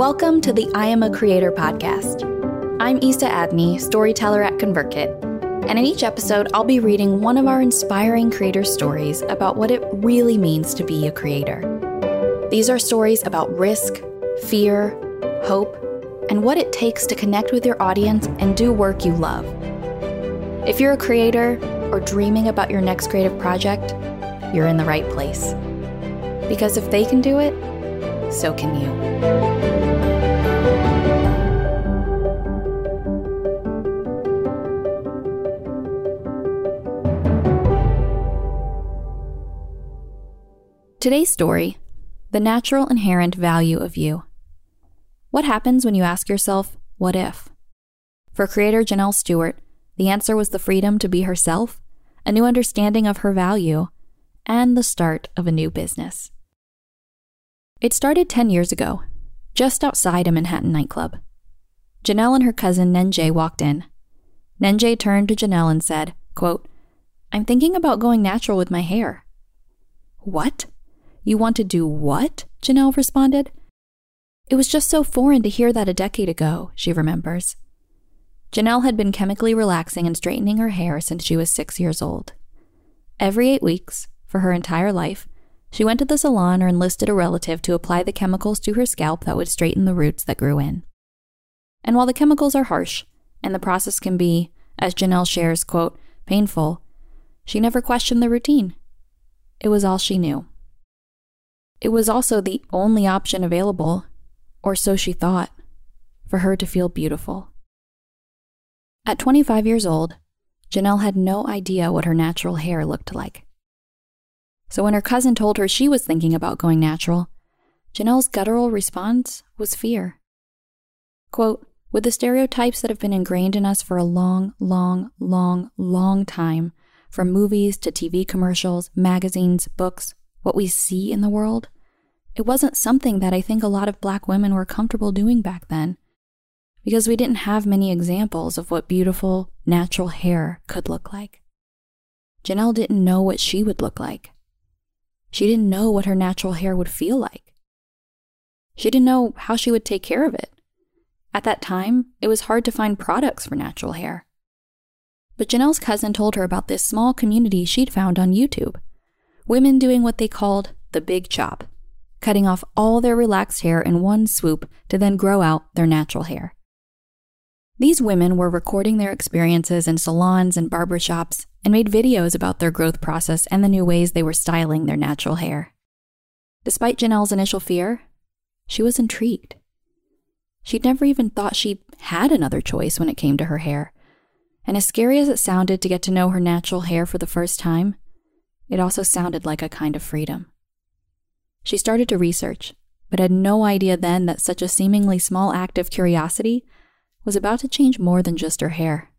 Welcome to the I Am a Creator podcast. I'm Issa Adney, storyteller at ConvertKit, and in each episode, I'll be reading one of our inspiring creator stories about what it really means to be a creator. These are stories about risk, fear, hope, and what it takes to connect with your audience and do work you love. If you're a creator or dreaming about your next creative project, you're in the right place. Because if they can do it, so can you. Today's story, the natural inherent value of you. What happens when you ask yourself, what if? For creator Janelle Stewart, the answer was the freedom to be herself, a new understanding of her value, and the start of a new business. It started 10 years ago, just outside a Manhattan nightclub. Janelle and her cousin Nenje walked in. Nenje turned to Janelle and said, quote, "I'm thinking about going natural with my hair." "What? You want to do what?" Janelle responded. It was just so foreign to hear that a decade ago, she remembers. Janelle had been chemically relaxing and straightening her hair since she was 6 years old. Every 8 weeks, for her entire life, she went to the salon or enlisted a relative to apply the chemicals to her scalp that would straighten the roots that grew in. And while the chemicals are harsh, and the process can be, as Janelle shares, quote, painful, she never questioned the routine. It was all she knew. It was also the only option available, or so she thought, for her to feel beautiful. At 25 years old, Janelle had no idea what her natural hair looked like. So when her cousin told her she was thinking about going natural, Janelle's guttural response was fear. Quote, "With the stereotypes that have been ingrained in us for a long, long, long, long time, from movies to TV commercials, magazines, books, what we see in the world, it wasn't something that I think a lot of Black women were comfortable doing back then, because we didn't have many examples of what beautiful, natural hair could look like." Janelle didn't know what she would look like. She didn't know what her natural hair would feel like. She didn't know how she would take care of it. At that time, it was hard to find products for natural hair. But Janelle's cousin told her about this small community she'd found on YouTube, women doing what they called the big chop, cutting off all their relaxed hair in one swoop to then grow out their natural hair. These women were recording their experiences in salons and barbershops and made videos about their growth process and the new ways they were styling their natural hair. Despite Janelle's initial fear, she was intrigued. She'd never even thought she had another choice when it came to her hair. And as scary as it sounded to get to know her natural hair for the first time, it also sounded like a kind of freedom. She started to research, but had no idea then that such a seemingly small act of curiosity was about to change more than just her hair.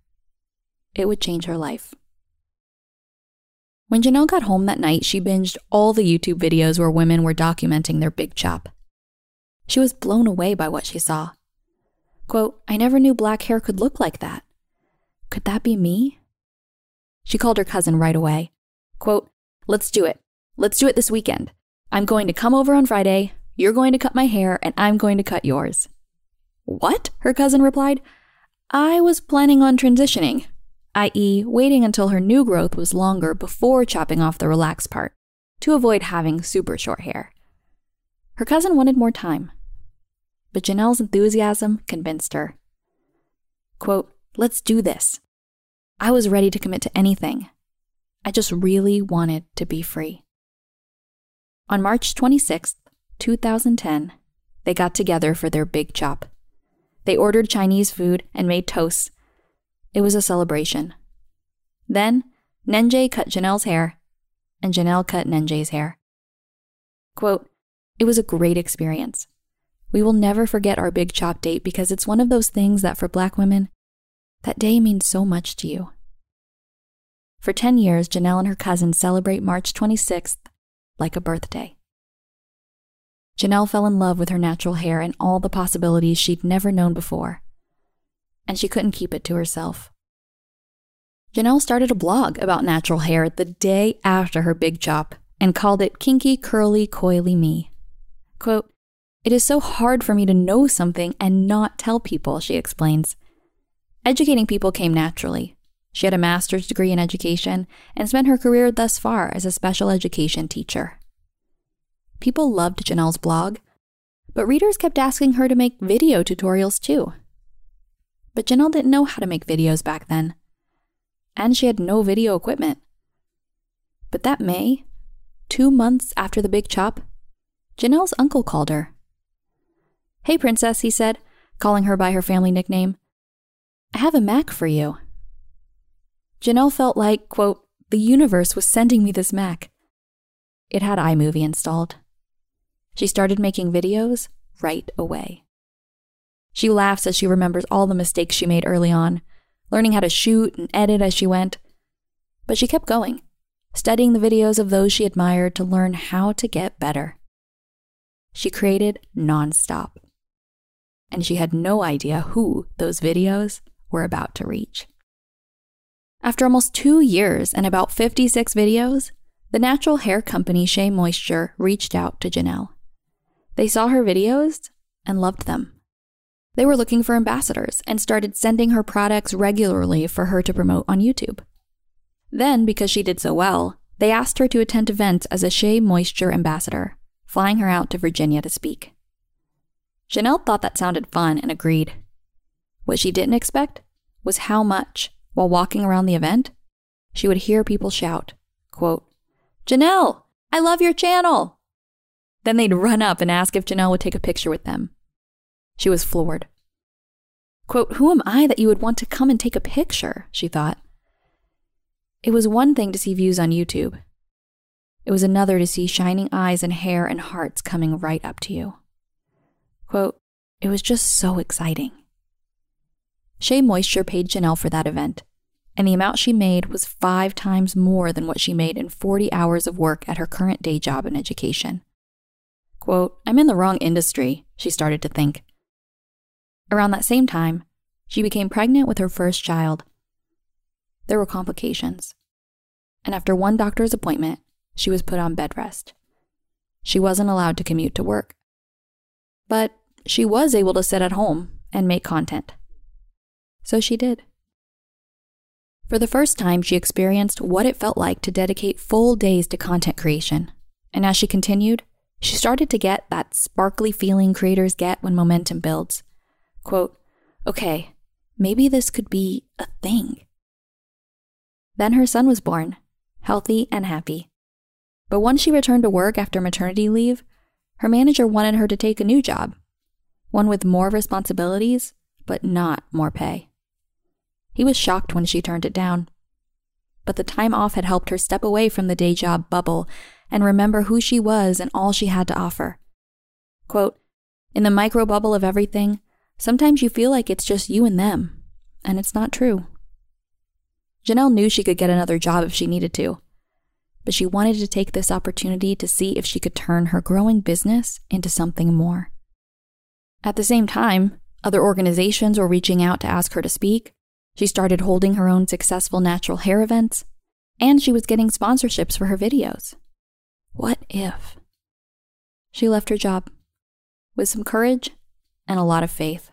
It would change her life. When Janelle got home that night, she binged all the YouTube videos where women were documenting their big chop. She was blown away by what she saw. Quote, "I never knew Black hair could look like that. Could that be me?" She called her cousin right away. Quote, "Let's do it. Let's do it this weekend. I'm going to come over on Friday. You're going to cut my hair and I'm going to cut yours." "What?" her cousin replied. "I was planning on transitioning, i.e. waiting until her new growth was longer before chopping off the relaxed part, to avoid having super short hair." Her cousin wanted more time, but Janelle's enthusiasm convinced her. Quote, "Let's do this. I was ready to commit to anything. I just really wanted to be free." On March 26, 2010, they got together for their big chop. They ordered Chinese food and made toasts. It was a celebration. Then, Nenje cut Janelle's hair, and Janelle cut Nenje's hair. Quote, "It was a great experience. We will never forget our big chop date because it's one of those things that for Black women, that day means so much to you." For 10 years, Janelle and her cousin celebrate March 26th like a birthday. Janelle fell in love with her natural hair and all the possibilities she'd never known before, and she couldn't keep it to herself. Janelle started a blog about natural hair the day after her big chop and called it Kinky, Curly, Coily Me. Quote, It is so hard for me to know something and not tell people, she explains. Educating people came naturally. She had a master's degree in education and spent her career thus far as a special education teacher. People loved Janelle's blog, but readers kept asking her to make video tutorials too. But Janelle didn't know how to make videos back then, and she had no video equipment. But that May, 2 months after the big chop, Janelle's uncle called her. "Hey, princess," he said, calling her by her family nickname. "I have a Mac for you." Janelle felt like, quote, the universe was sending me this Mac. It had iMovie installed. She started making videos right away. She laughs as she remembers all the mistakes she made early on, learning how to shoot and edit as she went. But she kept going, studying the videos of those she admired to learn how to get better. She created nonstop. And she had no idea who those videos were about to reach. After almost 2 years and about 56 videos, the natural hair company Shea Moisture reached out to Janelle. They saw her videos and loved them. They were looking for ambassadors and started sending her products regularly for her to promote on YouTube. Then, because she did so well, they asked her to attend events as a Shea Moisture ambassador, flying her out to Virginia to speak. Janelle thought that sounded fun and agreed. What she didn't expect was how much, while walking around the event, she would hear people shout, quote, "Janelle, I love your channel." Then they'd run up and ask if Janelle would take a picture with them. She was floored. Quote, "Who am I that you would want to come and take a picture?" she thought. It was one thing to see views on YouTube. It was another to see shining eyes and hair and hearts coming right up to you. Quote, "It was just so exciting." Shea Moisture paid Janelle for that event, and the amount she made was 5 times more than what she made in 40 hours of work at her current day job in education. Quote, "I'm in the wrong industry," she started to think. Around that same time, she became pregnant with her first child. There were complications, and after one doctor's appointment, she was put on bed rest. She wasn't allowed to commute to work, but she was able to sit at home and make content. So she did. For the first time, she experienced what it felt like to dedicate full days to content creation. And as she continued, she started to get that sparkly feeling creators get when momentum builds. Quote, "Okay, maybe this could be a thing." Then her son was born, healthy and happy. But once she returned to work after maternity leave, her manager wanted her to take a new job, one with more responsibilities, but not more pay. He was shocked when she turned it down. But the time off had helped her step away from the day job bubble and remember who she was and all she had to offer. Quote, "In the micro bubble of everything, sometimes you feel like it's just you and them, and it's not true." Janelle knew she could get another job if she needed to, but she wanted to take this opportunity to see if she could turn her growing business into something more. At the same time, other organizations were reaching out to ask her to speak. She started holding her own successful natural hair events, and she was getting sponsorships for her videos. What if? She left her job with some courage and a lot of faith.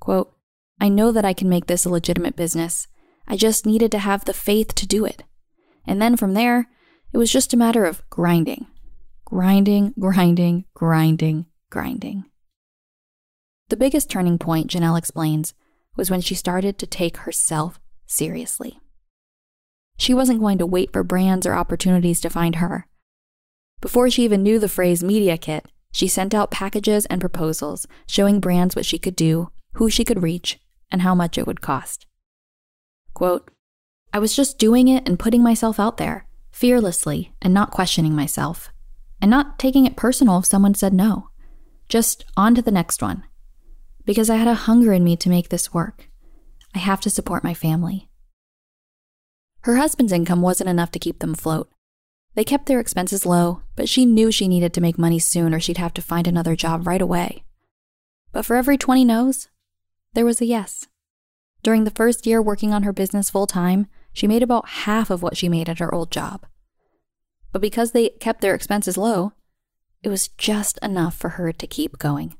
Quote, "I know that I can make this a legitimate business. I just needed to have the faith to do it. And then from there, it was just a matter of grinding. Grinding, grinding, grinding, grinding." The biggest turning point, Janelle explains, was when she started to take herself seriously. She wasn't going to wait for brands or opportunities to find her. Before she even knew the phrase media kit, she sent out packages and proposals showing brands what she could do, who she could reach, and how much it would cost. Quote, "I was just doing it and putting myself out there, fearlessly and not questioning myself, and not taking it personal if someone said no. Just on to the next one. Because I had a hunger in me to make this work. I have to support my family." Her husband's income wasn't enough to keep them afloat. They kept their expenses low, but she knew she needed to make money soon or she'd have to find another job right away. But for every 20 no's, there was a yes. During the first year working on her business full-time, she made about half of what she made at her old job. But because they kept their expenses low, It was just enough for her to keep going.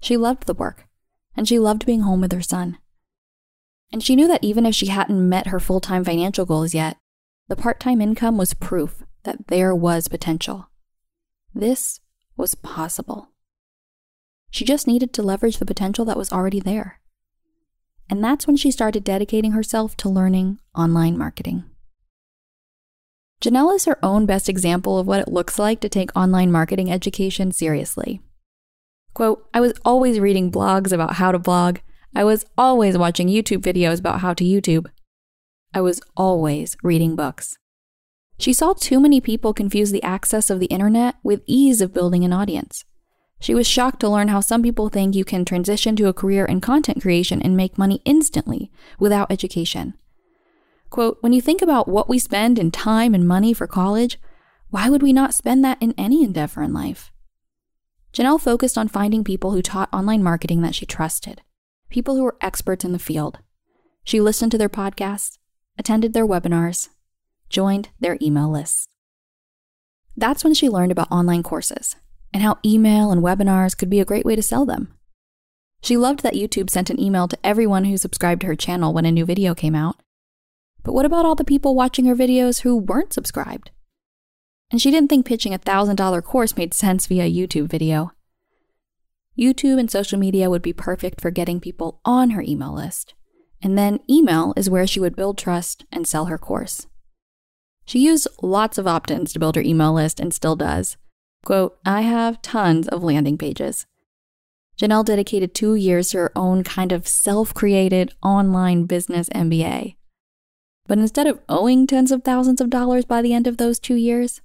She loved the work, and she loved being home with her son. And she knew that even if she hadn't met her full-time financial goals yet, the part-time income was proof that there was potential. This was possible. She just needed to leverage the potential that was already there. And that's when she started dedicating herself to learning online marketing. Janelle is her own best example of what it looks like to take online marketing education seriously. Quote, I was always reading blogs about how to blog. I was always watching YouTube videos about how to YouTube. I was always reading books. She saw too many people confuse the access of the internet with ease of building an audience. She was shocked to learn how some people think you can transition to a career in content creation and make money instantly without education. Quote, when you think about what we spend in time and money for college, why would we not spend that in any endeavor in life? Janelle focused on finding people who taught online marketing that she trusted, people who were experts in the field. She listened to their podcasts, attended their webinars, joined their email lists. That's when she learned about online courses and how email and webinars could be a great way to sell them. She loved that YouTube sent an email to everyone who subscribed to her channel when a new video came out. But what about all the people watching her videos who weren't subscribed? And she didn't think pitching a $1,000 course made sense via YouTube video. YouTube and social media would be perfect for getting people on her email list. And then email is where she would build trust and sell her course. She used lots of opt-ins to build her email list and still does. Quote, I have tons of landing pages. Janelle dedicated 2 years to her own kind of self-created online business MBA. But instead of owing tens of thousands of dollars by the end of those 2 years,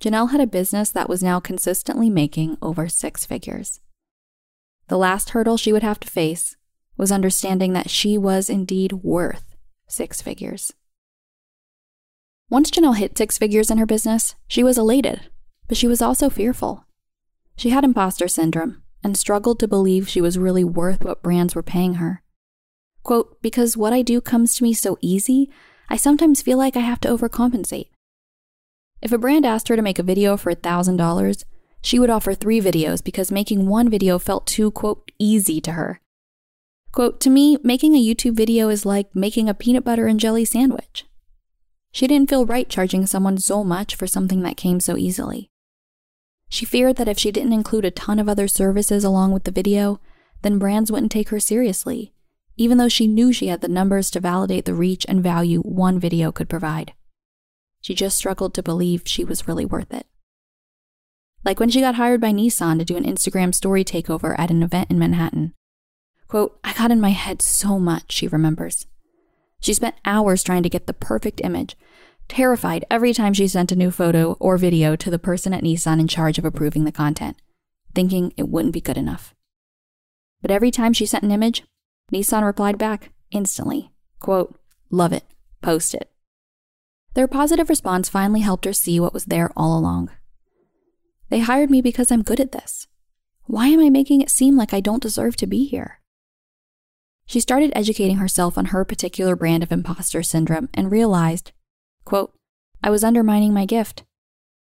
Janelle had a business that was now consistently making over 6 figures. The last hurdle she would have to face was understanding that she was indeed worth 6 figures. Once Janelle hit 6 figures in her business, she was elated, but she was also fearful. She had imposter syndrome and struggled to believe she was really worth what brands were paying her. Quote, because what I do comes to me so easy, I sometimes feel like I have to overcompensate. If a brand asked her to make a video for $1,000, she would offer 3 videos because making one video felt too, quote, easy to her. Quote, to me, making a YouTube video is like making a peanut butter and jelly sandwich. She didn't feel right charging someone so much for something that came so easily. She feared that if she didn't include a ton of other services along with the video, then brands wouldn't take her seriously, even though she knew she had the numbers to validate the reach and value one video could provide. She just struggled to believe she was really worth it. Like when she got hired by Nissan to do an Instagram story takeover at an event in Manhattan. Quote, I got in my head so much, she remembers. She spent hours trying to get the perfect image, terrified every time she sent a new photo or video to the person at Nissan in charge of approving the content, thinking it wouldn't be good enough. But every time she sent an image, Nissan replied back instantly, quote, love it, post it. Their positive response finally helped her see what was there all along. They hired me because I'm good at this. Why am I making it seem like I don't deserve to be here? She started educating herself on her particular brand of imposter syndrome and realized, quote, I was undermining my gift.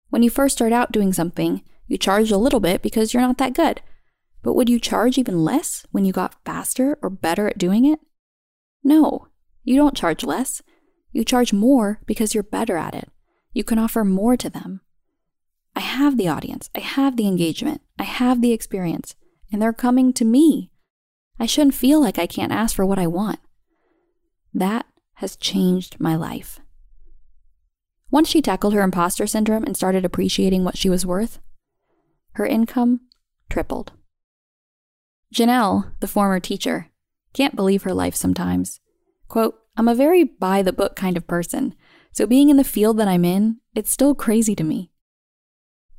When you first start out doing something, you charge a little bit because you're not that good. But would you charge even less when you got faster or better at doing it? No, you don't charge less. You charge more because you're better at it. You can offer more to them. I have the audience. I have the engagement. I have the experience. And they're coming to me. I shouldn't feel like I can't ask for what I want. That has changed my life. Once she tackled her imposter syndrome and started appreciating what she was worth, her income tripled. Janelle, the former teacher, can't believe her life sometimes. Quote, I'm a very by-the-book kind of person, so being in the field that I'm in, it's still crazy to me.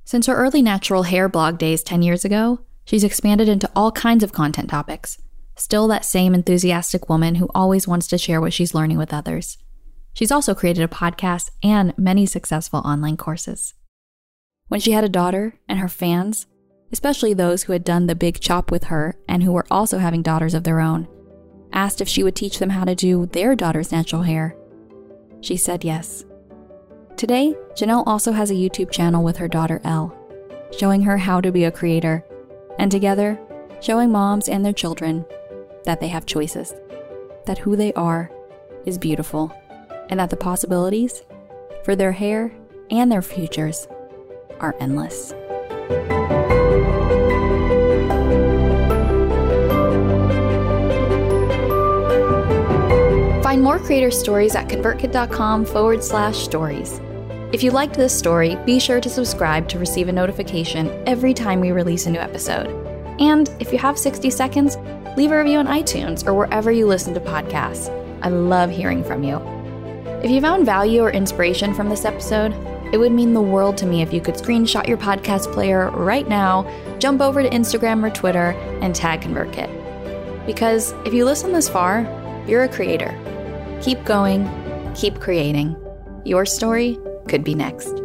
Since her early natural hair blog days 10 years ago, she's expanded into all kinds of content topics, still that same enthusiastic woman who always wants to share what she's learning with others. She's also created a podcast and many successful online courses. When she had a daughter and her fans, especially those who had done the big chop with her and who were also having daughters of their own, asked if she would teach them how to do their daughter's natural hair. She said yes. Today, Janelle also has a YouTube channel with her daughter, Elle. showing her how to be a creator, and together, showing moms and their children that they have choices, that who they are is beautiful, and that the possibilities for their hair and their futures are endless. Find more creator stories at ConvertKit.com/stories. If you liked this story, be sure to subscribe to receive a notification every time we release a new episode. And if you have 60 seconds, leave a review on iTunes or wherever you listen to podcasts. I love hearing from you. If you found value or inspiration from this episode, it would mean the world to me if you could screenshot your podcast player right now, jump over to Instagram or Twitter, and tag ConvertKit. Because if you listen this far, you're a creator. Keep going, keep creating. Your story could be next.